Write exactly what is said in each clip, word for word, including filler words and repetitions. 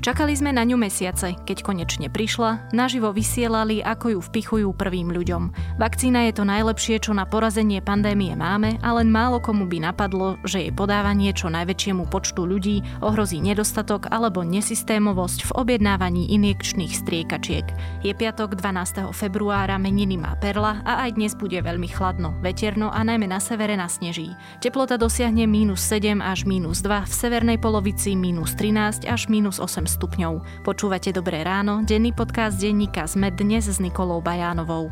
Čakali sme na ňu mesiace, keď konečne prišla, naživo vysielali, ako ju vpichujú prvým ľuďom. Vakcína je to najlepšie, čo na porazenie pandémie máme, a len málo komu by napadlo, že jej podávanie čo najväčšiemu počtu ľudí ohrozí nedostatok alebo nesystémovosť v objednávaní injekčných striekačiek. Je piatok dvanásteho februára, meniny má Perla a aj dnes bude veľmi chladno, veterno a najmä na severe nasneží. Teplota dosiahne mínus sedem až mínus dva, v severnej polovici mínus trinásť až mínus osem stupňov. Počúvate Dobré ráno, denný podcast denníka SME dnes s Nikolou Bajánovou.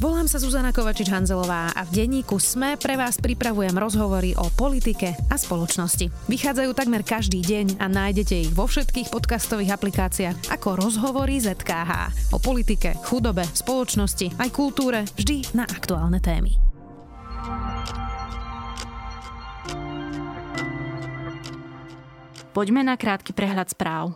Volám sa Zuzana Kovačič-Hanzelová a v denníku SME pre vás pripravujem rozhovory o politike a spoločnosti. Vychádzajú takmer každý deň a nájdete ich vo všetkých podcastových aplikáciách ako Rozhovory zet ká há. O politike, chudobe, spoločnosti aj kultúre, vždy na aktuálne témy. Poďme na krátky prehľad správ.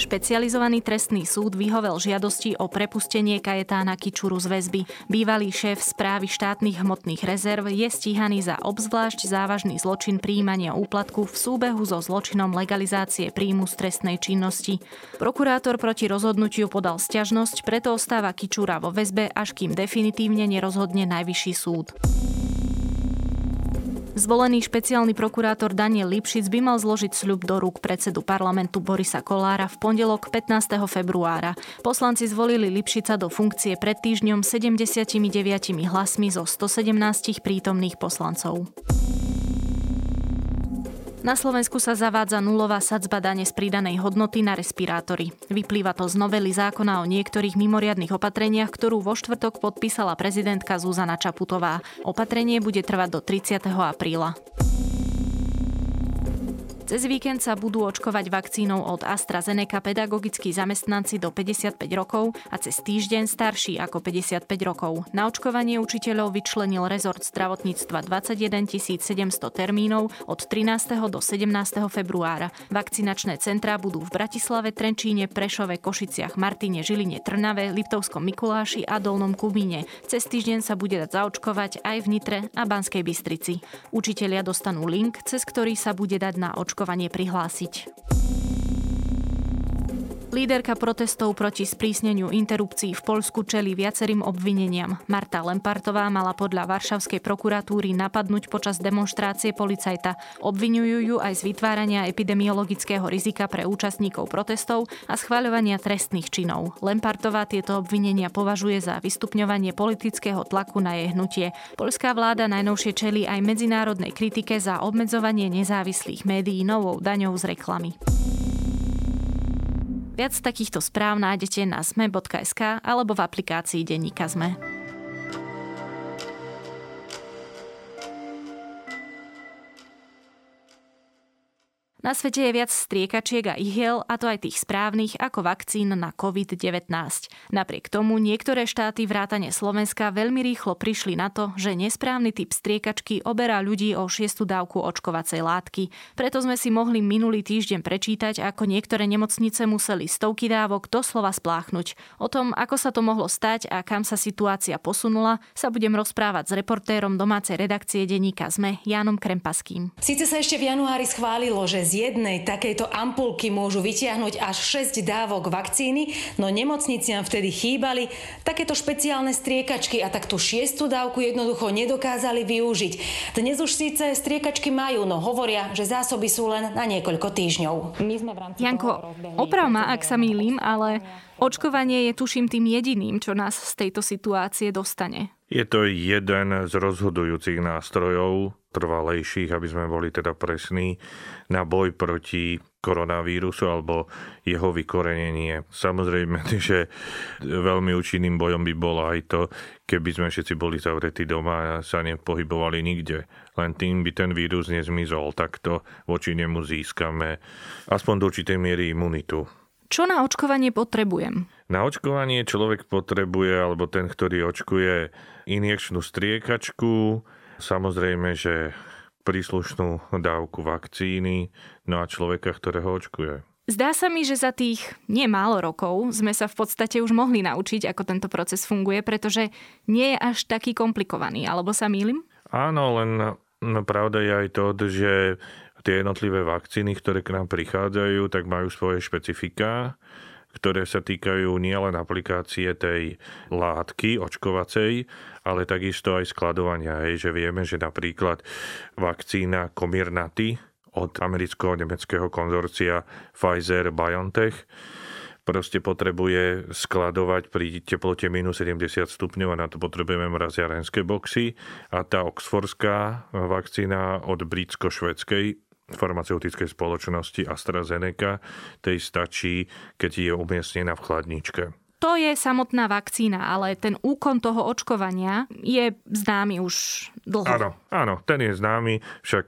Špecializovaný trestný súd vyhovel žiadosti o prepustenie Kajetána Kičuru z väzby. Bývalý šéf správy štátnych hmotných rezerv je stíhaný za obzvlášť závažný zločin prijímania úplatku v súbehu so zločinom legalizácie príjmu z trestnej činnosti. Prokurátor proti rozhodnutiu podal sťažnosť, preto ostáva Kičura vo väzbe, až kým definitívne nerozhodne najvyšší súd. Zvolený špeciálny prokurátor Daniel Lipšic by mal zložiť sľub do rúk predsedu parlamentu Borisa Kolára v pondelok pätnásteho februára. Poslanci zvolili Lipšica do funkcie pred týždňom sedemdesiatdeväť hlasmi zo stosedemnásť prítomných poslancov. Na Slovensku sa zavádza nulová sadzba dane z pridanej hodnoty na respirátory. Vyplýva to z novely zákona o niektorých mimoriadnych opatreniach, ktorú vo štvrtok podpísala prezidentka Zuzana Čaputová. Opatrenie bude trvať do tridsiateho apríla. Cez víkend sa budú očkovať vakcínou od AstraZeneca pedagogickí zamestnanci do päťdesiatpäť rokov a cez týždeň starší ako päťdesiatpäť rokov. Na očkovanie učiteľov vyčlenil rezort zdravotníctva dvadsaťjeden tisíc sedemsto termínov od trinásteho do sedemnásteho februára. Vakcinačné centrá budú v Bratislave, Trenčíne, Prešove, Košiciach, Martine, Žiline, Trnave, Liptovskom Mikuláši a Dolnom Kubíne. Cez týždeň sa bude dať zaočkovať aj v Nitre a Banskej Bystrici. Učitelia dostanú link, cez ktorý sa bude dať na očkovanie prihlásiť. Líderka protestov proti sprísneniu interrupcií v Poľsku čelí viacerým obvineniam. Marta Lempartová mala podľa varšavskej prokuratúry napadnúť počas demonštrácie policajta. Obviňujú ju aj z vytvárania epidemiologického rizika pre účastníkov protestov a schvaľovania trestných činov. Lempartová tieto obvinenia považuje za vystupňovanie politického tlaku na jej hnutie. Poľská vláda najnovšie čelí aj medzinárodnej kritike za obmedzovanie nezávislých médií novou daňou z reklamy. Viac takýchto správ nájdete na es em e bodka es ká alebo v aplikácii denníka SME. Na svete je viac striekačiek a ihiel, a to aj tých správnych, ako vakcín na kovid devätnásť. Napriek tomu niektoré štáty vrátane Slovenska veľmi rýchlo prišli na to, že nesprávny typ striekačky oberá ľudí o šiestu dávku očkovacej látky. Preto sme si mohli minulý týždeň prečítať, ako niektoré nemocnice museli stovky dávok doslova spláchnuť. O tom, ako sa to mohlo stať a kam sa situácia posunula, sa budem rozprávať s reportérom domácej redakcie denníka SME Jánom Krempským. Síce sa ešte v januári schválilo, že z jednej takejto ampulky môžu vytiahnuť až šesť dávok vakcíny, no nemocniciam vtedy chýbali takéto špeciálne striekačky a tak tú šiestu dávku jednoducho nedokázali využiť. Dnes už síce striekačky majú, no hovoria, že zásoby sú len na niekoľko týždňov. My sme v rámci Janko, oprav ma, ak sa mýlim, ale očkovanie je tuším tým jediným, čo nás z tejto situácie dostane. Je to jeden z rozhodujúcich nástrojov, trvalejších, aby sme boli teda presní, na boj proti koronavírusu alebo jeho vykorenenie. Samozrejme, že veľmi účinným bojom by bolo aj to, keby sme všetci boli zavretí doma a sa nepohybovali nikde. Len tým by ten vírus nezmizol. Takto voči nemu získame aspoň do určitej miery imunitu. Čo na očkovanie potrebujem? Na očkovanie človek potrebuje, alebo ten, ktorý očkuje, injekčnú striekačku, samozrejme, že príslušnú dávku vakcíny, no a človeka, ktorého očkuje. Zdá sa mi, že za tých nemálo rokov sme sa v podstate už mohli naučiť, ako tento proces funguje, pretože nie je až taký komplikovaný, alebo sa mýlim? Áno, len pravda je aj to, že tie jednotlivé vakcíny, ktoré k nám prichádzajú, tak majú svoje špecifiká, ktoré sa týkajú nielen aplikácie tej látky očkovacej, ale takisto aj skladovania. Hej, že vieme, že napríklad vakcína Komirnaty od americko-nemeckého konzorcia Pfizer-BioNTech proste potrebuje skladovať pri teplote minus sedemdesiat stupňov a na to potrebujeme mraziarenské boxy. A tá oxfordská vakcína od britsko-švédskej farmaceutickej spoločnosti AstraZeneca, tej stačí, keď je umiestnená v chladničke. To je samotná vakcína, ale ten úkon toho očkovania je známy už dlho. Áno, áno, ten je známy, však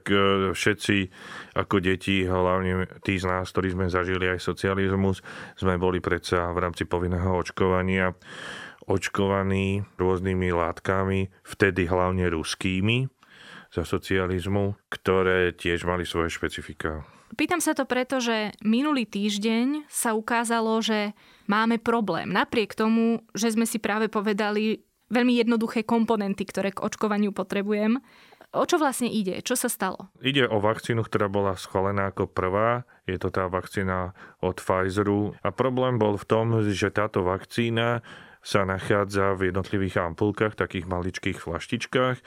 všetci ako deti, hlavne tí z nás, ktorí sme zažili aj socializmus, sme boli predsa v rámci povinného očkovania očkovaní rôznymi látkami, vtedy hlavne ruskými za socializmu, ktoré tiež mali svoje špecifiká. Pýtam sa to preto, že minulý týždeň sa ukázalo, že máme problém. Napriek tomu, že sme si práve povedali veľmi jednoduché komponenty, ktoré k očkovaniu potrebujem. O čo vlastne ide? Čo sa stalo? Ide o vakcínu, ktorá bola schválená ako prvá. Je to tá vakcína od Pfizeru. A problém bol v tom, že táto vakcína sa nachádza v jednotlivých ampulkách, takých maličkých flaštičkách,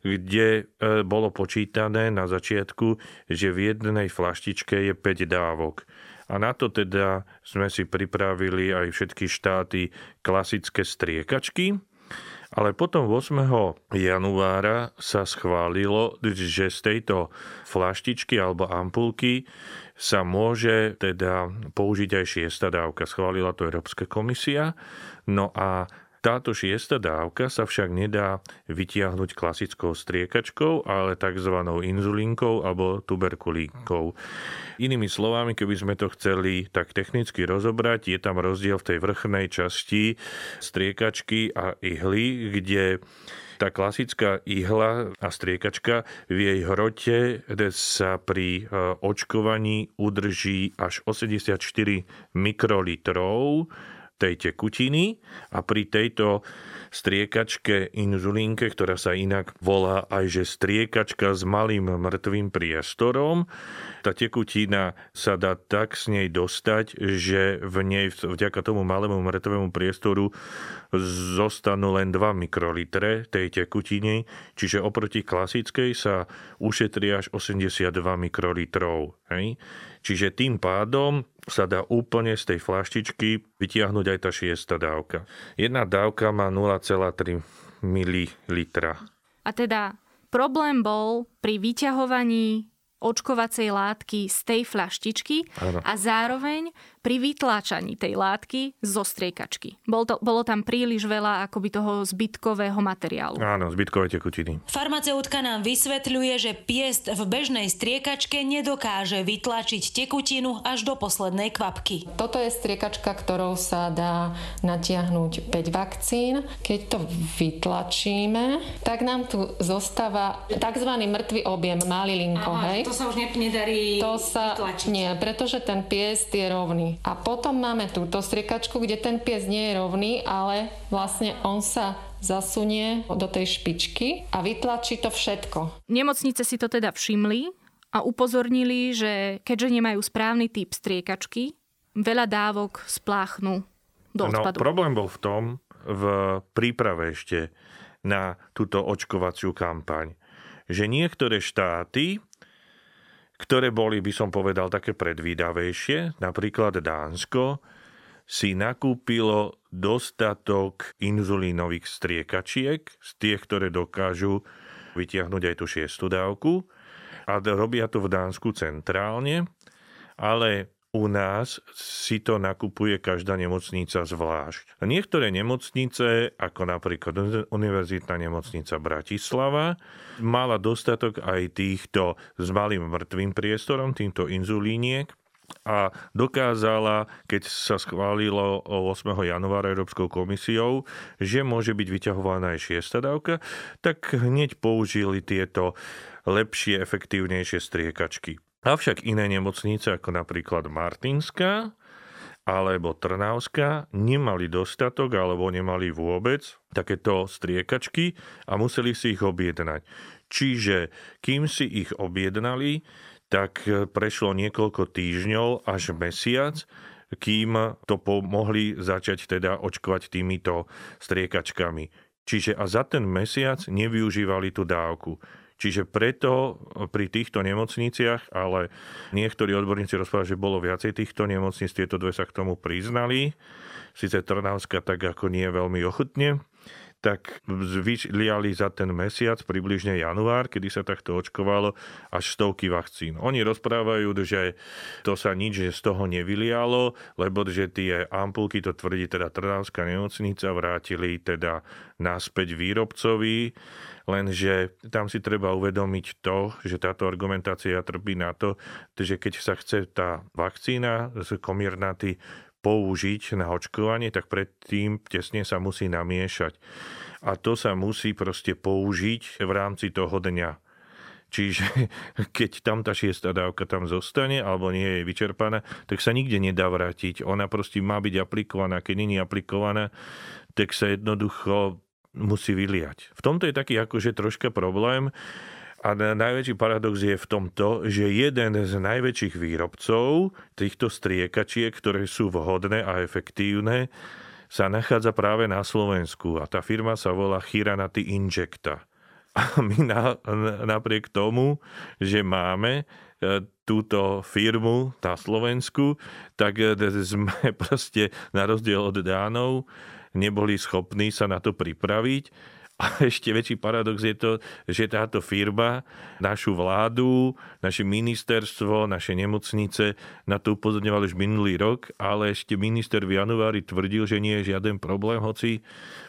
kde bolo počítané na začiatku, že v jednej flaštičke je päť dávok. A na to teda sme si pripravili aj všetky štáty klasické striekačky, ale potom ôsmeho januára sa schválilo, že z tejto flaštičky alebo ampulky sa môže teda použiť aj šiesta dávka. Schválila to Európska komisia. No a táto šiesta dávka sa však nedá vytiahnuť klasickou striekačkou, ale tzv. Inzulinkou alebo tuberkulínkou. Inými slovami, keby sme to chceli tak technicky rozobrať, je tam rozdiel v tej vrchnej časti striekačky a ihly, kde tá klasická ihla a striekačka v jej hrote sa pri očkovaní udrží až osemdesiatštyri mikrolitrov tej tekutiny a pri tejto striekačke inzulínke, ktorá sa inak volá aj že striekačka s malým mŕtvým priestorom, tá tekutina sa dá tak s nej dostať, že v nej vďaka tomu malému mŕtvému priestoru zostanú len dva mikrolitre tej tekutiny, čiže oproti klasickej sa ušetrí až osemdesiatdva mikrolitrov. Hej? Čiže tým pádom sa dá úplne z tej flaštičky vytiahnuť aj tá šiesta dávka. Jedna dávka má nula celá tri mililitra. A teda problém bol pri vyťahovaní očkovacej látky z tej flaštičky ano. A zároveň pri vytláčaní tej látky zo striekačky. Bol to, bolo tam príliš veľa akoby toho zbytkového materiálu. Áno, zbytkové tekutiny. Farmaceutka nám vysvetľuje, že piest v bežnej striekačke nedokáže vytlačiť tekutinu až do poslednej kvapky. Toto je striekačka, ktorou sa dá natiahnuť päť vakcín. Keď to vytlačíme, tak nám tu zostáva tzv. Mŕtvý objem, malilinko. Aha, hej? To sa už nedarí to sa, vytlačiť. Nie, pretože ten piest je rovný. A potom máme túto striekačku, kde ten pies nie je rovný, ale vlastne on sa zasunie do tej špičky a vytlačí to všetko. Nemocnice si to teda všimli a upozornili, že keďže nemajú správny typ striekačky, veľa dávok spláchnú do odpadu. No, problém bol v tom, v príprave ešte na túto očkovaciu kampaň, že niektoré štáty, ktoré boli, by som povedal, také predvídavejšie, napríklad Dánsko, si nakúpilo dostatok inzulínových striekačiek, z tých, ktoré dokážu vytiahnuť aj tú šiestu dávku. A robia to v Dánsku centrálne, ale u nás si to nakupuje každá nemocnica zvlášť. Niektoré nemocnice, ako napríklad Univerzitná nemocnica Bratislava, mala dostatok aj týchto s malým mŕtvým priestorom, týmto inzulíniek, a dokázala, keď sa schválilo ôsmeho januára Európskou komisiou, že môže byť vyťahovaná aj šiesta dávka, tak hneď použili tieto lepšie, efektívnejšie striekačky. Avšak iné nemocnice, ako napríklad Martinská alebo Trnavská, nemali dostatok alebo nemali vôbec takéto striekačky a museli si ich objednať. Čiže kým si ich objednali, tak prešlo niekoľko týždňov až mesiac, kým to mohli začať teda očkovať týmito striekačkami. Čiže a za ten mesiac nevyužívali tú dávku. Čiže preto pri týchto nemocniciach, ale niektorí odborníci rozprávajú, že bolo viacej týchto nemocnic, tieto dve sa k tomu priznali. Sice Trnavská tak ako nie veľmi ochotne, tak zvyšliali za ten mesiac, približne január, kedy sa takto očkovalo, až stovky vakcín. Oni rozprávajú, že to sa nič z toho nevylialo, lebo že tie ampulky, to tvrdí teda Trnavská nemocnica, vrátili teda naspäť výrobcovi, lenže tam si treba uvedomiť to, že táto argumentácia trpí na to, že keď sa chce tá vakcína z Komirnaty použiť na očkovanie, tak predtým tesne sa musí namiešať. A to sa musí proste použiť v rámci toho dňa. Čiže keď tam tá šiesta dávka tam zostane alebo nie je vyčerpaná, tak sa nikde nedá vrátiť. Ona proste má byť aplikovaná. Keď nie je aplikovaná, tak sa jednoducho musí vyliať. V tomto je taký akože troška problém. A najväčší paradox je v tomto, že jeden z najväčších výrobcov týchto striekačiek, ktoré sú vhodné a efektívne, sa nachádza práve na Slovensku. A tá firma sa volá Chirana Injecta. A my na, napriek tomu, že máme túto firmu na Slovensku, tak sme proste na rozdiel od Dánov neboli schopní sa na to pripraviť. A ešte väčší paradox je to, že táto firma, našu vládu, naše ministerstvo, naše nemocnice na to upozorňovali už minulý rok, ale ešte minister v januári tvrdil, že nie je žiaden problém, hoci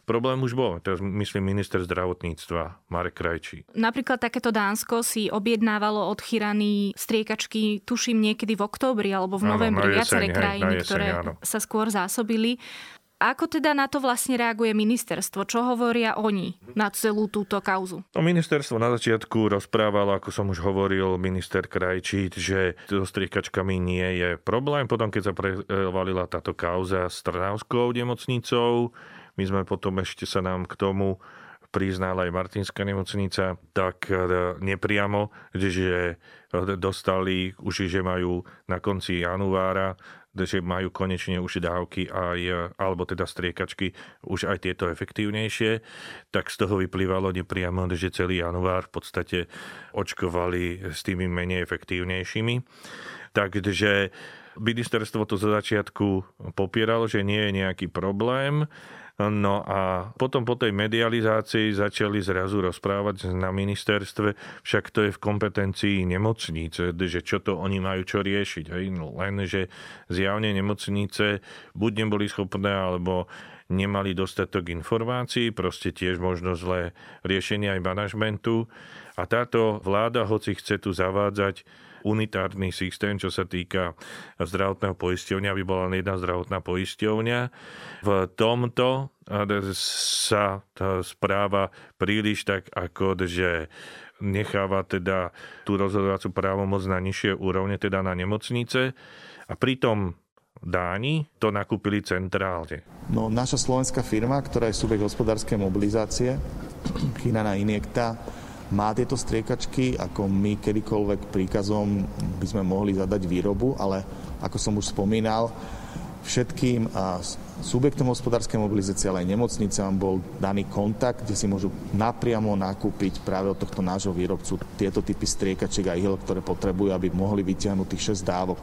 problém už bol. Teraz myslím minister zdravotníctva, Marek Krajčík. Napríklad takéto Dánsko si objednávalo od Chirany striekačky, tuším, niekedy v októbri alebo v novembri, viaceré krajiny, hej, jeseň, ktoré áno. sa skôr zásobili. Ako teda na to vlastne reaguje ministerstvo? Čo hovoria oni na celú túto kauzu? No, ministerstvo na začiatku rozprávalo, ako som už hovoril, minister Krajčík, že so striekačkami nie je problém. Potom, keď sa prevalila táto kauza s Trnavskou nemocnicou, my sme potom ešte sa nám k tomu priznala aj Martinská nemocnica, tak nepriamo, že dostali už, že majú na konci januára, že majú konečne už dávky aj, alebo teda striekačky už aj tieto efektívnejšie, tak z toho vyplývalo nepriamo, že celý január v podstate očkovali s tými menej efektívnejšími. Takže ministerstvo to za začiatku popieralo, že nie je nejaký problém. No a potom po tej medializácii začali zrazu rozprávať na ministerstve, však to je v kompetencii nemocnice, že čo to oni majú čo riešiť. Len, že zjavne nemocnice buď neboli schopné, alebo nemali dostatok informácií, proste tiež možno zlé riešenie aj manažmentu. A táto vláda, hoci chce tu zavádzať unitárny systém, čo sa týka zdravotného poisťovňa, aby bola len jedna zdravotná poisťovňa. V tomto sa tá správa príliš tak, ako že necháva teda tú rozhodovacú právomoc na nižšie úrovne, teda na nemocnice. A pritom Dáni to nakúpili centrálne. No, naša slovenská firma, ktorá je subjekt hospodárskej mobilizácie, Chirana Injecta, má tieto striekačky, ako my kedykoľvek príkazom by sme mohli zadať výrobu, ale ako som už spomínal, všetkým subjektom hospodárskej mobilizácie, ale aj nemocnicám bol daný kontakt, kde si môžu napriamo nakúpiť práve od tohto nášho výrobcu tieto typy striekačiek a ihl, ktoré potrebujú, aby mohli vyťahnuť tých šesť dávok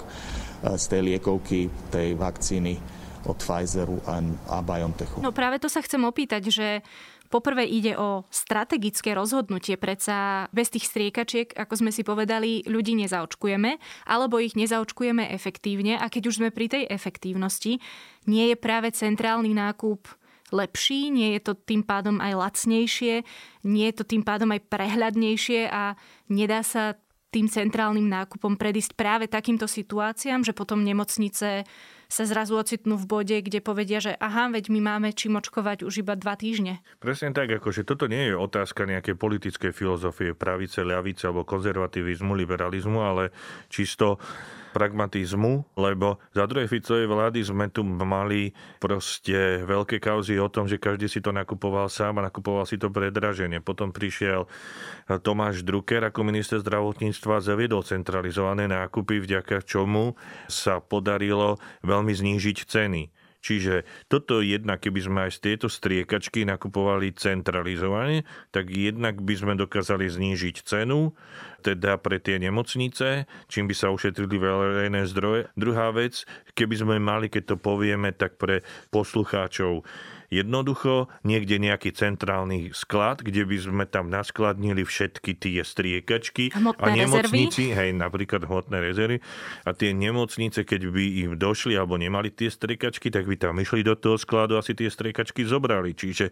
z tej liekovky, tej vakcíny od Pfizeru a BioNTechu. No práve to sa chcem opýtať, že poprvé ide o strategické rozhodnutie, predsa bez tých striekačiek, ako sme si povedali, ľudí nezaočkujeme, alebo ich nezaočkujeme efektívne. A keď už sme pri tej efektívnosti, nie je práve centrálny nákup lepší, nie je to tým pádom aj lacnejšie, nie je to tým pádom aj prehľadnejšie a nedá sa tým centrálnym nákupom predísť práve takýmto situáciám, že potom nemocnice sa zrazu ocitnú v bode, kde povedia, že aha, veď my máme čím očkovať už iba dva týždne. Presne tak, akože toto nie je otázka nejakej politickej filozofie, pravice, ľavice alebo konzervativizmu, liberalizmu, ale čisto pragmatizmu, lebo za druhej Ficovej vlády sme tu mali proste veľké kauzy o tom, že každý si to nakupoval sám a nakupoval si to predraženie. Potom prišiel Tomáš Drucker ako minister zdravotníctva, zaviedol centralizované nákupy, vďaka čomu sa podarilo veľmi znížiť ceny. Čiže toto jednak, keby sme aj z tieto striekačky nakupovali centralizovane, tak jednak by sme dokázali znížiť cenu, teda pre tie nemocnice, čím by sa ušetrili verejné zdroje. Druhá vec, keby sme mali, keď to povieme, tak pre poslucháčov jednoducho niekde nejaký centrálny sklad, kde by sme tam naskladnili všetky tie striekačky hmotné a nemocnici, rezervy. Hej, napríklad hmotné rezervy a tie nemocnice, keď by im došli alebo nemali tie striekačky, tak by tam išli do toho skladu a si tie striekačky zobrali. Čiže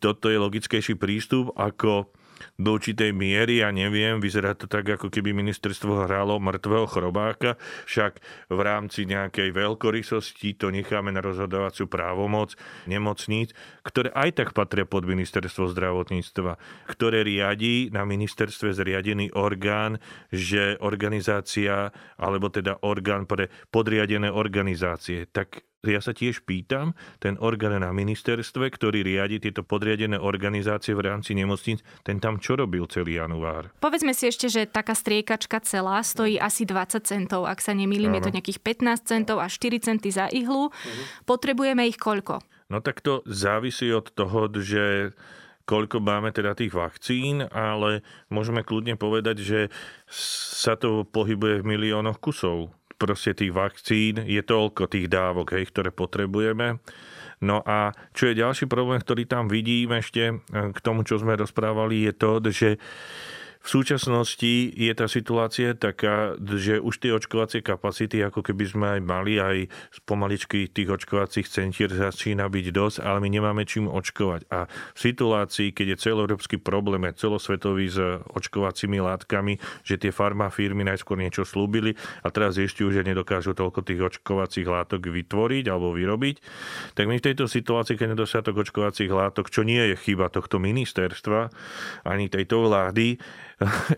toto je logickejší prístup ako do určitej miery, ja neviem, vyzerá to tak, ako keby ministerstvo hralo mŕtvého chrobáka, však v rámci nejakej veľkorysosti to necháme na rozhodovaciu právomoc nemocníc, ktoré aj tak patria pod ministerstvo zdravotníctva, ktoré riadi na ministerstve zriadený orgán, že organizácia, alebo teda orgán pre podriadené organizácie, tak ja sa tiež pýtam, ten orgán na ministerstve, ktorý riadi tieto podriadené organizácie v rámci nemocníc, ten tam čo robil celý január? Povedzme si ešte, že taká striekačka celá stojí asi dvadsať centov. Ak sa nemýlim, je to nejakých pätnásť centov a štyri centy za ihlu. Potrebujeme ich koľko? No tak to závisí od toho, že koľko máme teda tých vakcín, ale môžeme kľudne povedať, že sa to pohybuje v miliónoch kusov. Proste tých vakcín je toľko tých dávok, hej, ktoré potrebujeme. No a čo je ďalší problém, ktorý tam vidím ešte k tomu, čo sme rozprávali, je to, že v súčasnosti je tá situácia taká, že už tie očkovacie kapacity, ako keby sme aj mali, aj z pomaličky tých očkovacích centier začína byť dosť, ale my nemáme čím očkovať. A v situácii, keď je celoeurópsky problém, aj celosvetový s očkovacími látkami, že tie farmafirmy najskôr niečo slúbili a teraz ešte už nedokážu toľko tých očkovacích látok vytvoriť alebo vyrobiť, tak my v tejto situácii, keď nedostatok očkovacích látok, čo nie je chyba tohto ministerstva ani tejto vlády,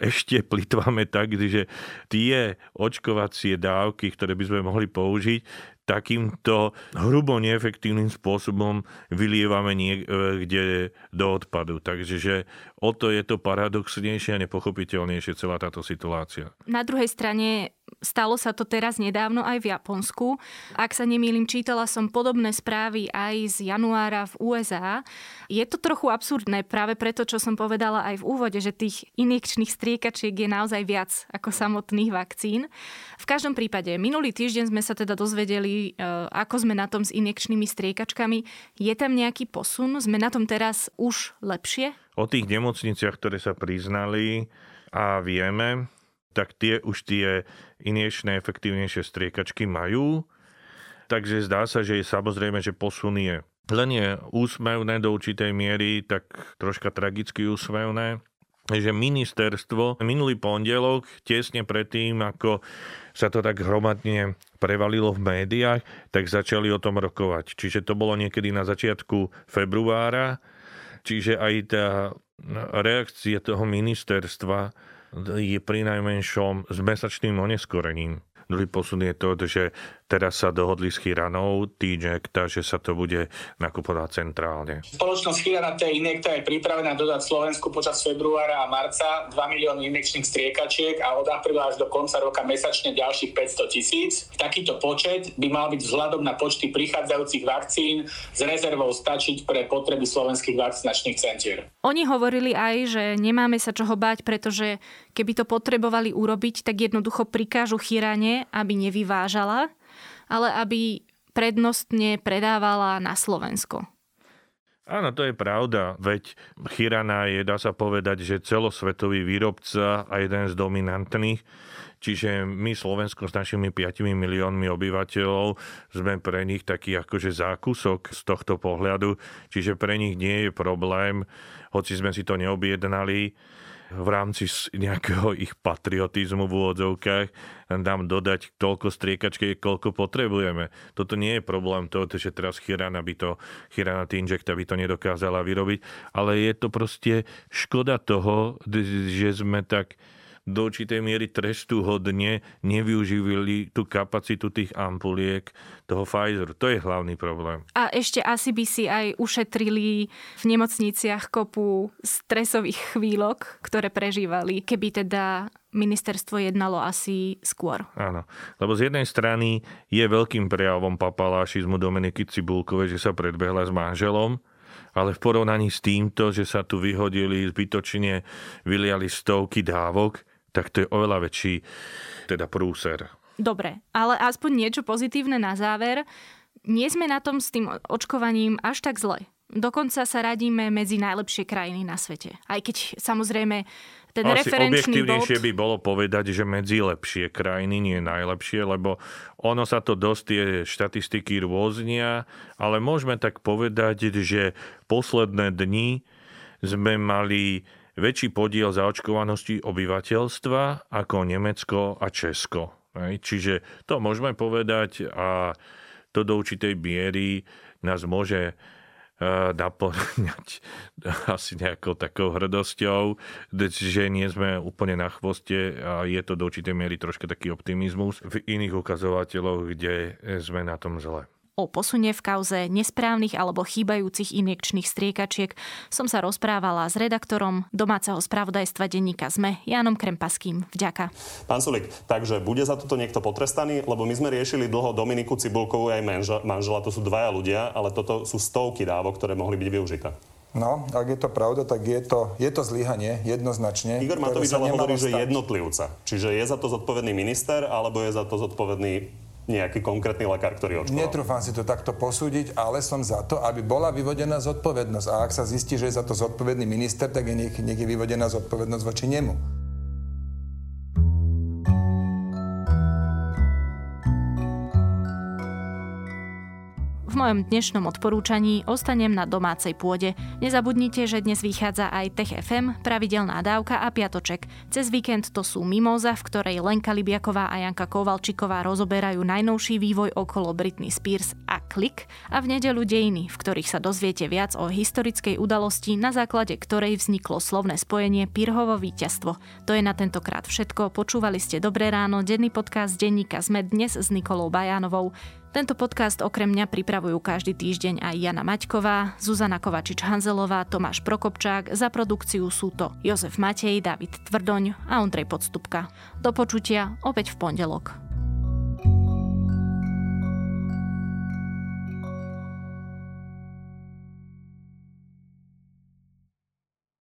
ešte plitváme tak, že tie očkovacie dávky, ktoré by sme mohli použiť, takýmto hrubo neefektívnym spôsobom vylievame niekde do odpadu. Takže že o to je to paradoxnejšie a nepochopiteľnejšie celá táto situácia. Na druhej strane stalo sa to teraz nedávno aj v Japonsku. Ak sa nemýlim, čítala som podobné správy aj z januára v U S A. Je to trochu absurdné práve preto, čo som povedala aj v úvode, že tých injekčných striekačiek je naozaj viac ako samotných vakcín. V každom prípade, minulý týždeň sme sa teda dozvedeli, ako sme na tom s injekčnými striekačkami. Je tam nejaký posun? Sme na tom teraz už lepšie? O tých nemocniciach, ktoré sa priznali a vieme, tak tie už tie injekčné efektívnejšie striekačky majú. Takže zdá sa, že je samozrejme, že posun je. Len je úsmevné do určitej miery, tak troška tragicky úsmevné, že ministerstvo minulý pondelok, tesne predtým, ako sa to tak hromadne prevalilo v médiách, tak začali o tom rokovať. Čiže to bolo niekedy na začiatku februára, čiže aj tá reakcia toho ministerstva je pri najmenšom s mesačným oneskorením. Druhý posun je to, že teraz sa dohodli s Chiranou Injecta, že sa to bude nakupovať centrálne. Spoločnosť Chirana Injecta je pripravená dodať Slovensku počas februára a marca dva milióny injekčných striekačiek a od apríla až do konca roka mesačne ďalších päťsto tisíc. Takýto počet by mal byť vzhľadom na počty prichádzajúcich vakcín s rezervou stačiť pre potreby slovenských vakcinačných centier. Oni hovorili aj, že nemáme sa čoho báť, pretože keby to potrebovali urobiť, tak jednoducho prikážu Chirane, aby nevyvážala, ale aby prednostne predávala na Slovensko. Áno, to je pravda, veď Chirana je, dá sa povedať, že celosvetový výrobca a jeden z dominantných. Čiže my Slovensko s našimi piatimi miliónmi obyvateľov sme pre nich taký akože zákusok z tohto pohľadu. Čiže pre nich nie je problém, hoci sme si to neobjednali, v rámci nejakého ich patriotizmu v úvodzovkách nám dodať toľko striekačky, koľko potrebujeme. Toto nie je problém toho, že teraz Chirana by to, Chirana Injecta by to nedokázala vyrobiť, ale je to proste škoda toho, že sme tak do určitej miery trestuhodne nevyužívali tú kapacitu tých ampuliek toho Pfizeru. To je hlavný problém. A ešte asi by si aj ušetrili v nemocniciach kopu stresových chvíľok, ktoré prežívali, keby teda ministerstvo jednalo asi skôr. Áno, lebo z jednej strany je veľkým prejavom papalášizmu Dominiky Cibulkovej, že sa predbehla s manželom, ale v porovnaní s týmto, že sa tu vyhodili zbytočne, vyliali stovky dávok, tak to je oveľa väčší teda prúser. Dobre, ale aspoň niečo pozitívne na záver. Nie sme na tom s tým očkovaním až tak zle. Dokonca sa radíme medzi najlepšie krajiny na svete. Aj keď samozrejme ten asi referenčný bod... Objektívnejšie by bolo povedať, že medzi lepšie krajiny, nie najlepšie, lebo ono sa to dosť tie štatistiky rôznia, ale môžeme tak povedať, že posledné dni sme mali väčší podiel zaočkovanosti obyvateľstva ako Nemecko a Česko. Čiže to môžeme povedať a to do určitej miery nás môže naplňať asi nejakou takou hrdosťou, že nie sme úplne na chvoste a je to do určitej miery troška taký optimizmus v iných ukazovateľoch, kde sme na tom zle. O posune v kauze nesprávnych alebo chýbajúcich injekčných striekačiek som sa rozprávala s redaktorom domáceho spravodajstva denníka SME, Jánom Krempaským. Vďaka. Pán Sulík, takže bude za toto niekto potrestaný? Lebo my sme riešili dlho Dominiku Cibulkovú aj manžela, manžela, to sú dvaja ľudia, ale toto sú stovky dávok, ktoré mohli byť využité. No, ak je to pravda, tak je to, je to zlyhanie, jednoznačne. Igor Matovič ale hovorí, že je jednotlivca. Čiže je za to zodpovedný minister, alebo je za to zodpovedný nejaký konkrétny lekár, ktorý očkoval. Netrúfam si to takto posúdiť, ale som za to, aby bola vyvodená zodpovednosť. A ak sa zistí, že je za to zodpovedný minister, tak je nech, nech je vyvodená zodpovednosť voči nemu. V mojom dnešnom odporúčaní ostanem na domácej pôde. Nezabudnite, že dnes vychádza aj Tech ef em, Pravidelná dávka a Piatoček. Cez víkend to sú Mimóza, v ktorej Lenka Libiaková a Janka Kovalčíková rozoberajú najnovší vývoj okolo Britney Spears a Klik a v nedeľu Dejiny, v ktorých sa dozviete viac o historickej udalosti, na základe ktorej vzniklo slovné spojenie Pyrrhovo víťazstvo. To je na tentokrát všetko. Počúvali ste Dobré ráno, denný podcast denníka SME dnes s Nikolou Bajánovou. Tento podcast okrem mňa pripravujú každý týždeň aj Jana Maťková, Zuzana Kovačič-Hanzelová, Tomáš Prokopčák, za produkciu sú to Jozef Matej, David Tvrdoň a Andrej Podstupka. Do počutia opäť v pondelok.